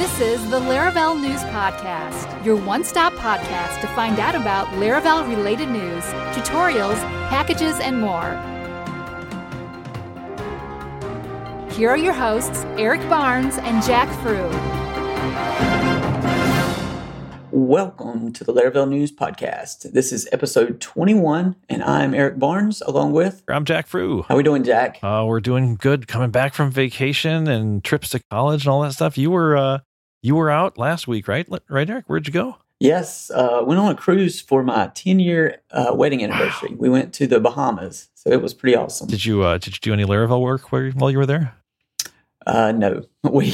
This is the Laravel News Podcast, your one-stop podcast to find out about Laravel-related news, tutorials, packages, and more. Here are your hosts, Eric Barnes and Jack Frew. Welcome to the Laravel News Podcast. This is episode 21, and I'm Eric Barnes, along with... I'm Jack Frew. How are we doing, Jack? We're doing good, coming back from vacation and trips to college and all that stuff. You were out last week, right, Eric? Where'd you go? Yes, went on a cruise for my 10-year wedding anniversary. Wow. We went to the Bahamas, so it was pretty awesome. Did you do any Laravel work while you were there? No, we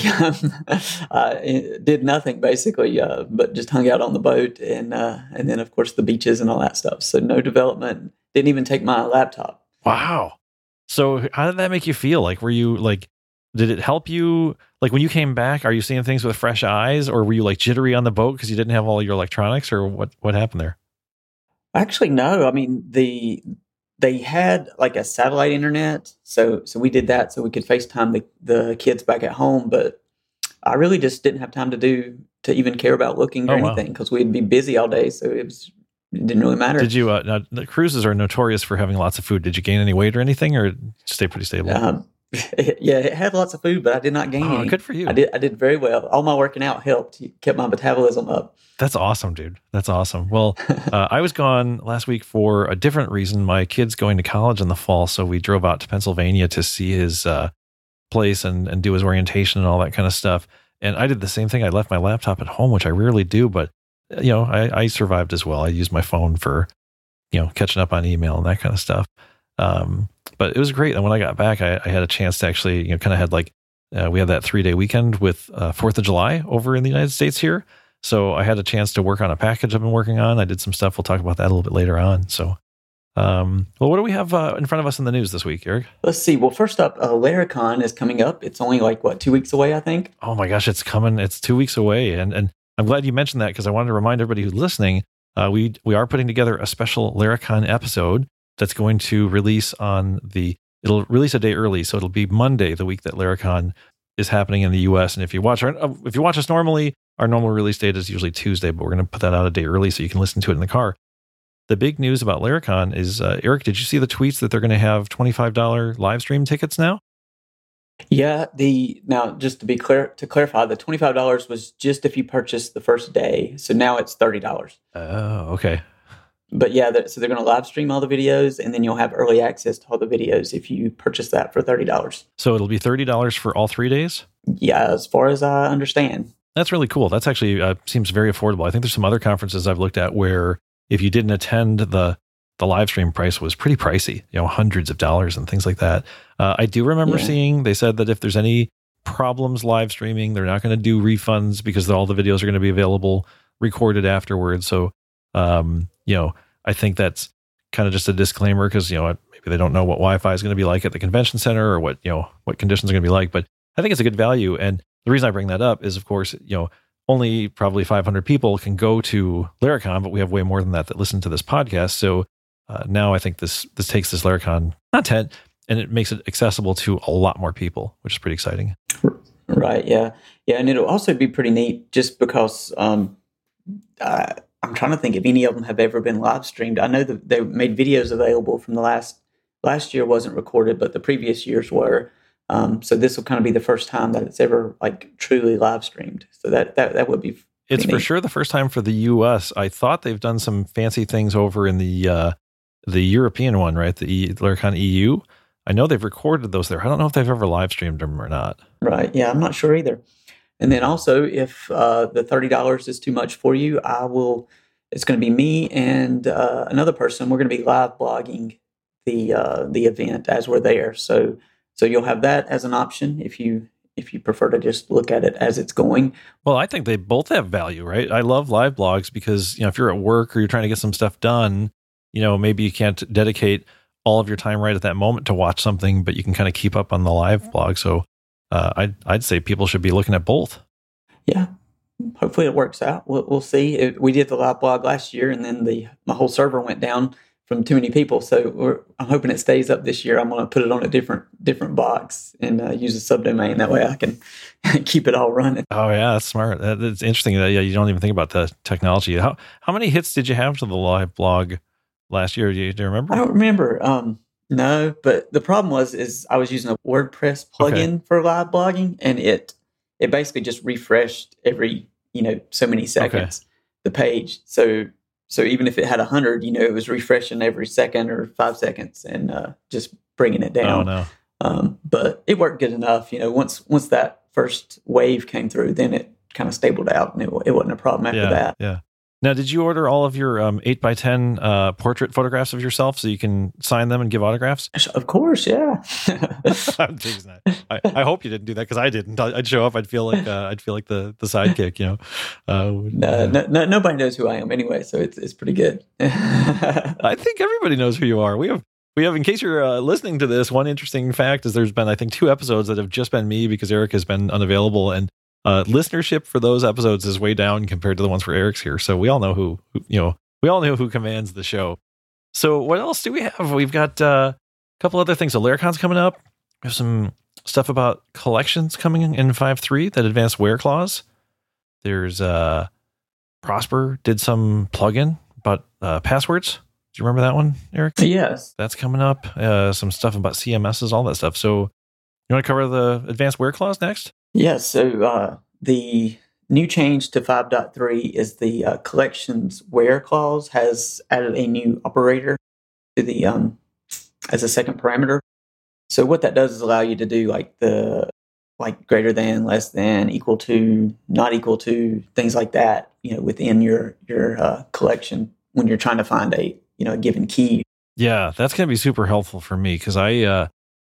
did nothing basically, but just hung out on the boat and then of course the beaches and all that stuff. So no development, didn't even take my laptop. Wow. So how did that make you feel? Like, were you like, did it help you? Like when you came back, are you seeing things with fresh eyes, or were you like jittery on the boat because you didn't have all your electronics, or what happened there? Actually, no. I mean, they had like a satellite internet. So we did that so we could FaceTime the kids back at home. But I really just didn't have time to even care about looking or anything because we'd be busy all day. So it didn't really matter. Did you, now the cruises are notorious for having lots of food. Did you gain any weight or anything, or stay pretty stable? It had lots of food, but I did not gain any. Good for you. I did very well. All my working out helped. It kept my metabolism up. That's awesome, dude. That's awesome. Well, I was gone last week for a different reason. My kid's going to college in the fall, so we drove out to Pennsylvania to see his place and do his orientation and all that kind of stuff. And I did the same thing. I left my laptop at home, which I rarely do, but you know, I survived as well. I used my phone for, you know, catching up on email and that kind of stuff. But it was great. And when I got back, I had a chance to actually, you know, kind of had like, we had that 3-day weekend with 4th of July over in the United States here. So I had a chance to work on a package I've been working on. I did some stuff. We'll talk about that a little bit later on. So, well, what do we have in front of us in the news this week, Eric? Let's see. Well, first up, Laracon is coming up. It's only like, 2 weeks away, I think? Oh my gosh, it's coming. It's 2 weeks away. And I'm glad you mentioned that because I wanted to remind everybody who's listening, we are putting together a special Laracon episode. That's going to release it'll release a day early. So it'll be Monday, the week that Laracon is happening in the US. And if you watch us normally, our normal release date is usually Tuesday, but we're going to put that out a day early so you can listen to it in the car. The big news about Laracon is, Eric, did you see the tweets that they're going to have $25 live stream tickets now? Yeah. Now just to be clear, to clarify, the $25 was just if you purchased the first day. So now it's $30. Oh, okay. But yeah, so they're going to live stream all the videos, and then you'll have early access to all the videos if you purchase that for $30. So it'll be $30 for all 3 days? Yeah, as far as I understand. That's really cool. That's actually seems very affordable. I think there's some other conferences I've looked at where if you didn't attend, the live stream price was pretty pricey, you know, hundreds of dollars and things like that. I do remember seeing, they said that if there's any problems live streaming, they're not going to do refunds because all the videos are going to be available recorded afterwards. So, you know, I think that's kind of just a disclaimer because, you know, maybe they don't know what Wi-Fi is going to be like at the convention center or what, you know, what conditions are going to be like. But I think it's a good value. And the reason I bring that up is, of course, you know, only probably 500 people can go to Laracon, but we have way more than that listen to this podcast. So now I think this takes this Laracon content and it makes it accessible to a lot more people, which is pretty exciting. Right. Yeah. Yeah. And it'll also be pretty neat just because, I'm trying to think if any of them have ever been live streamed. I know that they made videos available from the last year wasn't recorded, but the previous years were. So this will kind of be the first time that it's ever like truly live streamed. So that would be. It's for sure the first time for the U.S. I thought they've done some fancy things over in the European one, right? The Laracon EU. I know they've recorded those there. I don't know if they've ever live streamed them or not. Right. Yeah, I'm not sure either. And then also, if the $30 is too much for you, it's going to be me and another person. We're going to be live blogging the event as we're there. So you'll have that as an option if you prefer to just look at it as it's going. Well, I think they both have value, right? I love live blogs because, you know, if you're at work or you're trying to get some stuff done, you know, maybe you can't dedicate all of your time right at that moment to watch something, but you can kind of keep up on the live blog. So I'd say people should be looking at both. Yeah, hopefully it works out. We'll see. We did the live blog last year, and then my whole server went down from too many people. So I'm hoping it stays up this year. I'm going to put it on a different box and use a subdomain. That way I can keep it all running. Oh, yeah, that's smart. It's interesting that you don't even think about the technology. How many hits did you have to the live blog last year? Do you remember? I don't remember. No, but the problem was I was using a WordPress plugin for live blogging, and it basically just refreshed every, so many seconds the page. So even if it had 100, it was refreshing every second or 5 seconds and just bringing it down. Oh, no. But it worked good enough. Once that first wave came through, then it kind of stabled out, and it wasn't a problem after that. Yeah. Now, did you order all of your 8x10 portrait photographs of yourself so you can sign them and give autographs? Of course, yeah. I'm teasing that. I hope you didn't do that, because I didn't. I'd show up. I'd feel like the sidekick. Nobody knows who I am anyway, so it's pretty good. I think everybody knows who you are. We have, in case you're listening to this, one interesting fact is there's been, I think, 2 episodes that have just been me because Eric has been unavailable, and listenership for those episodes is way down compared to the ones where Eric's here. So we all know who commands the show. So what else do we have? We've got a couple other things. So Laracon's coming up. We have some stuff about collections coming in 5.3, that advanced where clause. There's Prosper did some plugin about passwords. Do you remember that one, Eric? Yes. That's coming up. Some stuff about CMSs, all that stuff. So you want to cover the advanced where clause next? Yes. So the new change to 5.3 is the collections where clause has added a new operator to the as a second parameter. So what that does is allow you to do like greater than, less than, equal to, not equal to, things like that. Within your collection when you're trying to find a given key. Yeah, that's going to be super helpful for me because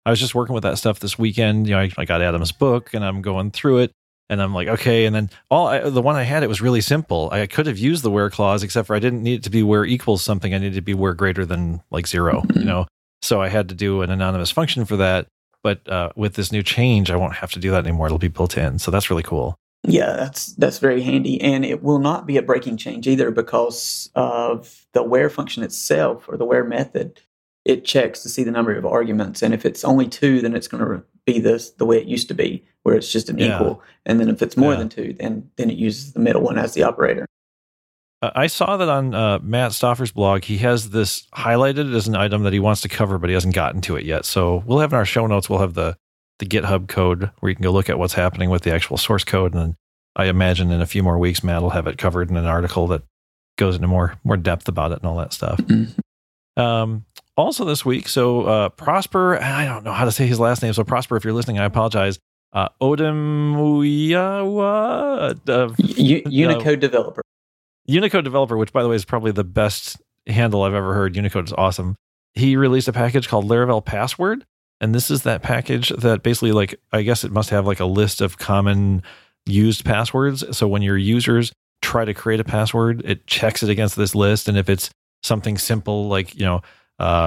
I was just working with that stuff this weekend. I got Adam's book and I'm going through it and I'm like, okay. And then the one I had, it was really simple. I could have used the where clause, except for I didn't need it to be where equals something. I needed it to be where greater than like 0, So I had to do an anonymous function for that. But with this new change, I won't have to do that anymore. It'll be built in. So that's really cool. Yeah, that's very handy. And it will not be a breaking change either because of the where function itself or the where method. It checks to see the number of arguments. And if it's only 2, then it's going to be the way it used to be, where it's just an equal. And then if it's more than 2, then it uses the middle one as the operator. I saw that on Matt Stoffer's blog. He has this highlighted as an item that he wants to cover, but he hasn't gotten to it yet. So we'll have in our show notes, we'll have the GitHub code where you can go look at what's happening with the actual source code. And then I imagine in a few more weeks, Matt will have it covered in an article that goes into more depth about it and all that stuff. Also this week, so Prosper, I don't know how to say his last name. So Prosper, if you're listening, I apologize. Odomuyawa, Unicode Developer. Unicode Developer, which by the way is probably the best handle I've ever heard. Unicode is awesome. He released a package called Laravel Password. And this is that package that basically, like, I guess it must have like a list of common used passwords. So when your users try to create a password, it checks it against this list. And if it's something simple, like, I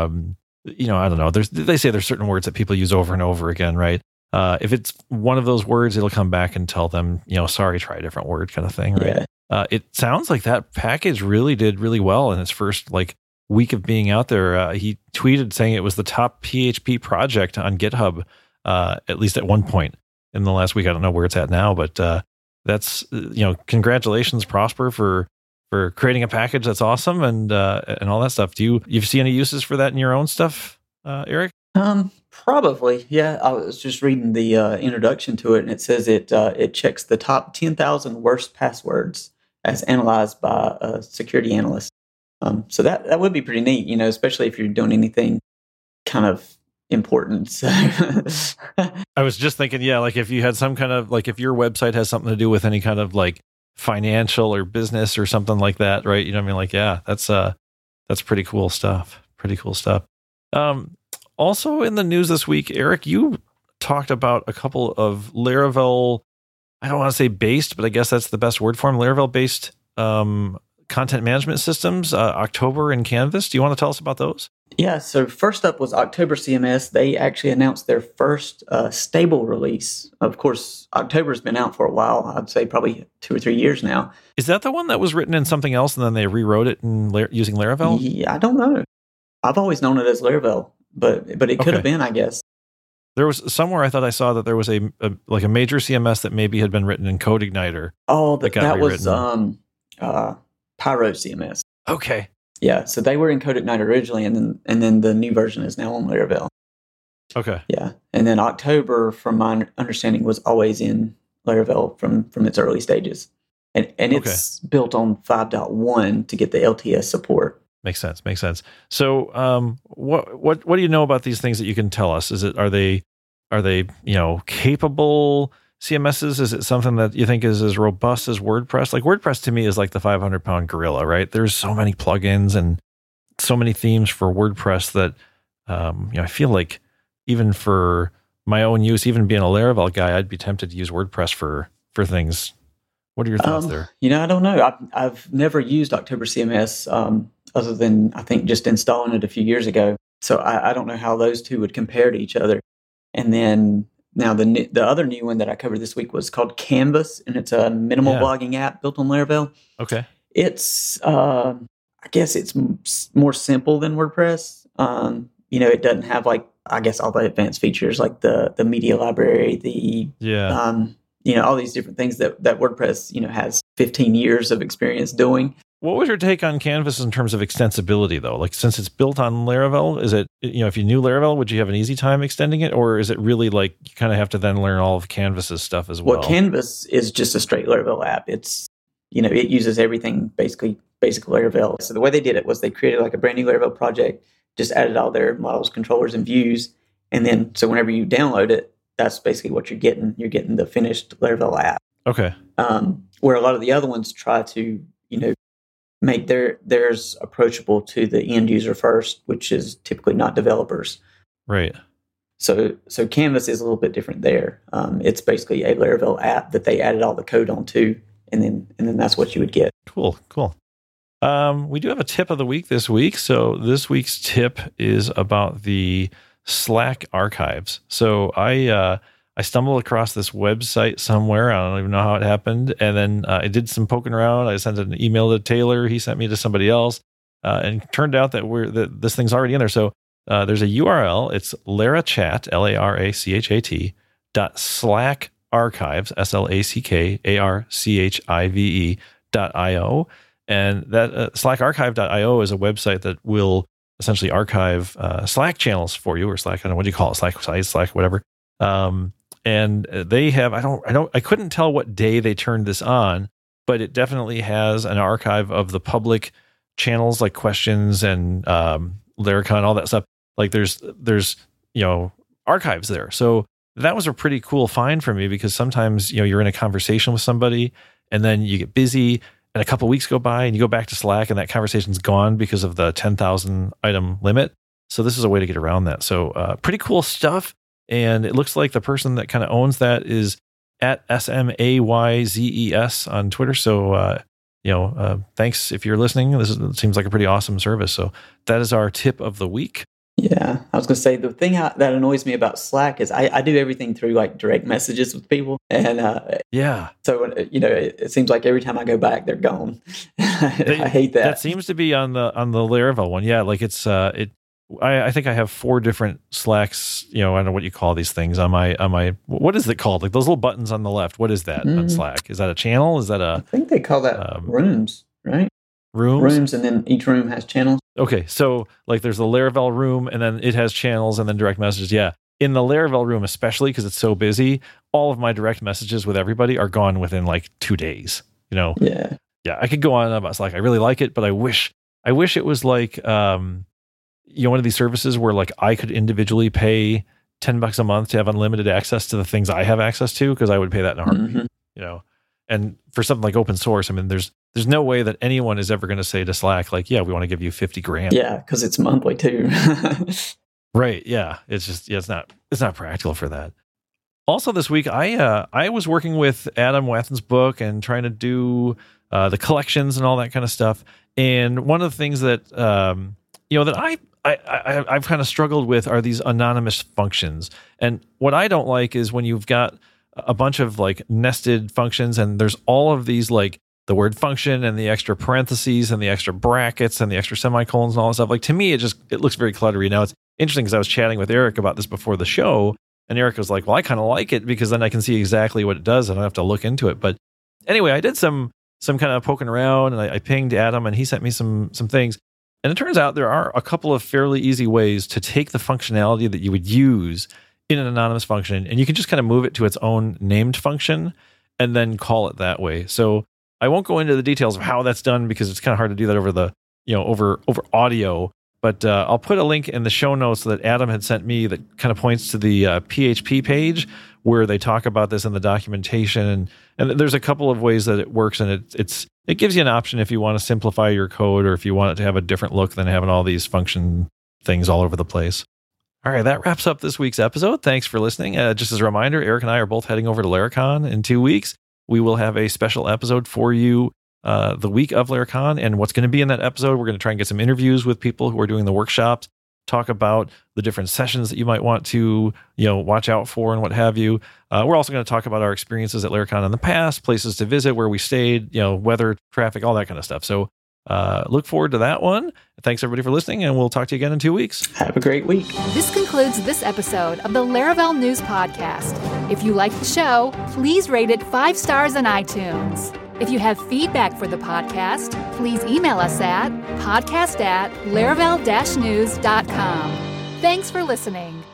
don't know. They say there's certain words that people use over and over again, right? If it's one of those words, it'll come back and tell them, sorry, try a different word kind of thing, right? Yeah. It sounds like that package really did really well in its first week of being out there. He tweeted saying it was the top PHP project on GitHub, at least at one point in the last week. I don't know where it's at now, but that's, congratulations, Prosper, for creating a package that's awesome and all that stuff. Do you see any uses for that in your own stuff, Eric? Probably, yeah. I was just reading the introduction to it, and it says it checks the top 10,000 worst passwords as analyzed by a security analyst. So that would be pretty neat, especially if you're doing anything kind of important. So. I was just thinking, if you had some kind of if your website has something to do with any kind of financial or business or something like that, right? That's pretty cool stuff. Also in the news this week, Eric, you talked about a couple of Laravel, I don't want to say based, but I guess that's the best word for them, Laravel based content management systems, October and Canvas. Do you want to tell us about those? Yeah. So first up was October CMS. They actually announced their first stable release. Of course, October's been out for a while. I'd say probably 2 or 3 years now. Is that the one that was written in something else and then they rewrote it using Laravel? Yeah, I don't know. I've always known it as Laravel, but it could have been, I guess. There was somewhere I thought I saw that there was a major CMS that maybe had been written in CodeIgniter. Oh, that was Pyro CMS. Okay. Yeah, so they were in CodeIgniter originally, and then the new version is now on Laravel. Okay. Yeah, and then October, from my understanding, was always in Laravel from its early stages, and it's built on 5.1 to get the LTS support. Makes sense. So, what do you know about these things that you can tell us? Are they capable CMSs? Is it something that you think is as robust as WordPress? Like, WordPress to me is like the 500-pound gorilla, right? There's so many plugins and so many themes for WordPress that I feel like even for my own use, even being a Laravel guy, I'd be tempted to use WordPress for things. What are your thoughts there? I don't know. I've never used October CMS other than I think just installing it a few years ago. So I don't know how those two would compare to each other. And then now the other new one that I covered this week was called Canvas, and it's a minimal blogging app built on Laravel. Okay. It's I guess it's more simple than WordPress. It doesn't have all the advanced features like the media library, all these different things that WordPress, has 15 years of experience doing. What was your take on Canvas in terms of extensibility though? Like, since it's built on Laravel, is it, if you knew Laravel, would you have an easy time extending it? Or is it really like you kind of have to then learn all of Canvas's stuff as well? Well, Canvas is just a straight Laravel app. It's, it uses everything basic Laravel. So the way they did it was they created like a brand new Laravel project, just added all their models, controllers, and views. And then, so whenever you download it, that's basically what you're getting. You're getting the finished Laravel app. Okay. Where a lot of the other ones try to, make theirs approachable to the end user first, which is typically not developers. Right. So Canvas is a little bit different there. It's basically a Laravel app that they added all the code onto, and then that's what you would get. Cool. We do have a tip of the week this week. So this week's tip is about the Slack archives. So I stumbled across this website somewhere. I don't even know how it happened. And then I did some poking around. I sent an email to Taylor. He sent me to somebody else. And it turned out that this thing's already in there. So there's a URL. It's larachat, larachat.slackarchives, slackarchive.io. And that slackarchive.io is a website that will essentially archive Slack channels for you, or Slack, I don't know, what do you call it? Slack sites, Slack, whatever. And they have, I couldn't tell what day they turned this on, but it definitely has an archive of the public channels, like questions and Laracon, all that stuff. Like there's archives there. So that was a pretty cool find for me, because sometimes, you're in a conversation with somebody and then you get busy and a couple of weeks go by and you go back to Slack and that conversation's gone because of the 10,000 item limit. So this is a way to get around that. So pretty cool stuff. And it looks like the person that kind of owns that is @SMAYZES on Twitter. So, thanks if you're listening. It seems like a pretty awesome service. So that is our tip of the week. Yeah, I was going to say, the thing that annoys me about Slack is I do everything through like direct messages with people. And so, it seems like every time I go back, they're gone. I hate that. That seems to be on the Laravel one. Yeah, like it's I think I have 4 different Slacks. I don't know what you call these things on my. What is it called? Like those little buttons on the left. What is that on Slack? Is that a channel? Is that a? I think they call that rooms, right? Rooms, and then each room has channels. Okay, so like there's the Laravel room, and then it has channels, and then direct messages. Yeah, in the Laravel room, especially because it's so busy, all of my direct messages with everybody are gone within like 2 days. Yeah. I could go on about Slack. I really like it, but I wish it was like. One of these services where like I could individually pay $10 a month to have unlimited access to the things I have access to, because I would pay that in a heartbeat, And for something like open source, I mean, there's no way that anyone is ever going to say to Slack, like, yeah, we want to give you $50,000. Yeah, because it's monthly too. Right. Yeah. It's just it's not practical for that. Also this week, I was working with Adam Wathen's book and trying to do the collections and all that kind of stuff. And one of the things that that I've kind of struggled with are these anonymous functions. And what I don't like is when you've got a bunch of like nested functions and there's all of these like the word function and the extra parentheses and the extra brackets and the extra semicolons and all that stuff. Like, to me, it looks very cluttery. Now, it's interesting because I was chatting with Eric about this before the show, and Eric was like, well, I kind of like it because then I can see exactly what it does and I don't have to look into it. But anyway, I did some kind of poking around, and I pinged Adam, and he sent me some things. And it turns out there are a couple of fairly easy ways to take the functionality that you would use in an anonymous function, and you can just kind of move it to its own named function and then call it that way. So I won't go into the details of how that's done because it's kind of hard to do that over the, over audio. But I'll put a link in the show notes that Adam had sent me that kind of points to the PHP page where they talk about this in the documentation. And there's a couple of ways that it works, and it gives you an option if you want to simplify your code or if you want it to have a different look than having all these function things all over the place. All right, that wraps up this week's episode. Thanks for listening. Just as a reminder, Eric and I are both heading over to Laracon in 2 weeks. We will have a special episode for you the week of Laracon. And what's going to be in that episode, we're going to try and get some interviews with people who are doing the workshops, talk about the different sessions that you might want to, watch out for and what have you. We're also going to talk about our experiences at Laracon in the past, places to visit, where we stayed, weather, traffic, all that kind of stuff. So look forward to that one. Thanks everybody for listening, and we'll talk to you again in 2 weeks. Have a great week. This concludes this episode of the Laravel News Podcast. If you like the show, please rate it 5 stars on iTunes. If you have feedback for the podcast, please email us at podcast@laravel-news.com. Thanks for listening.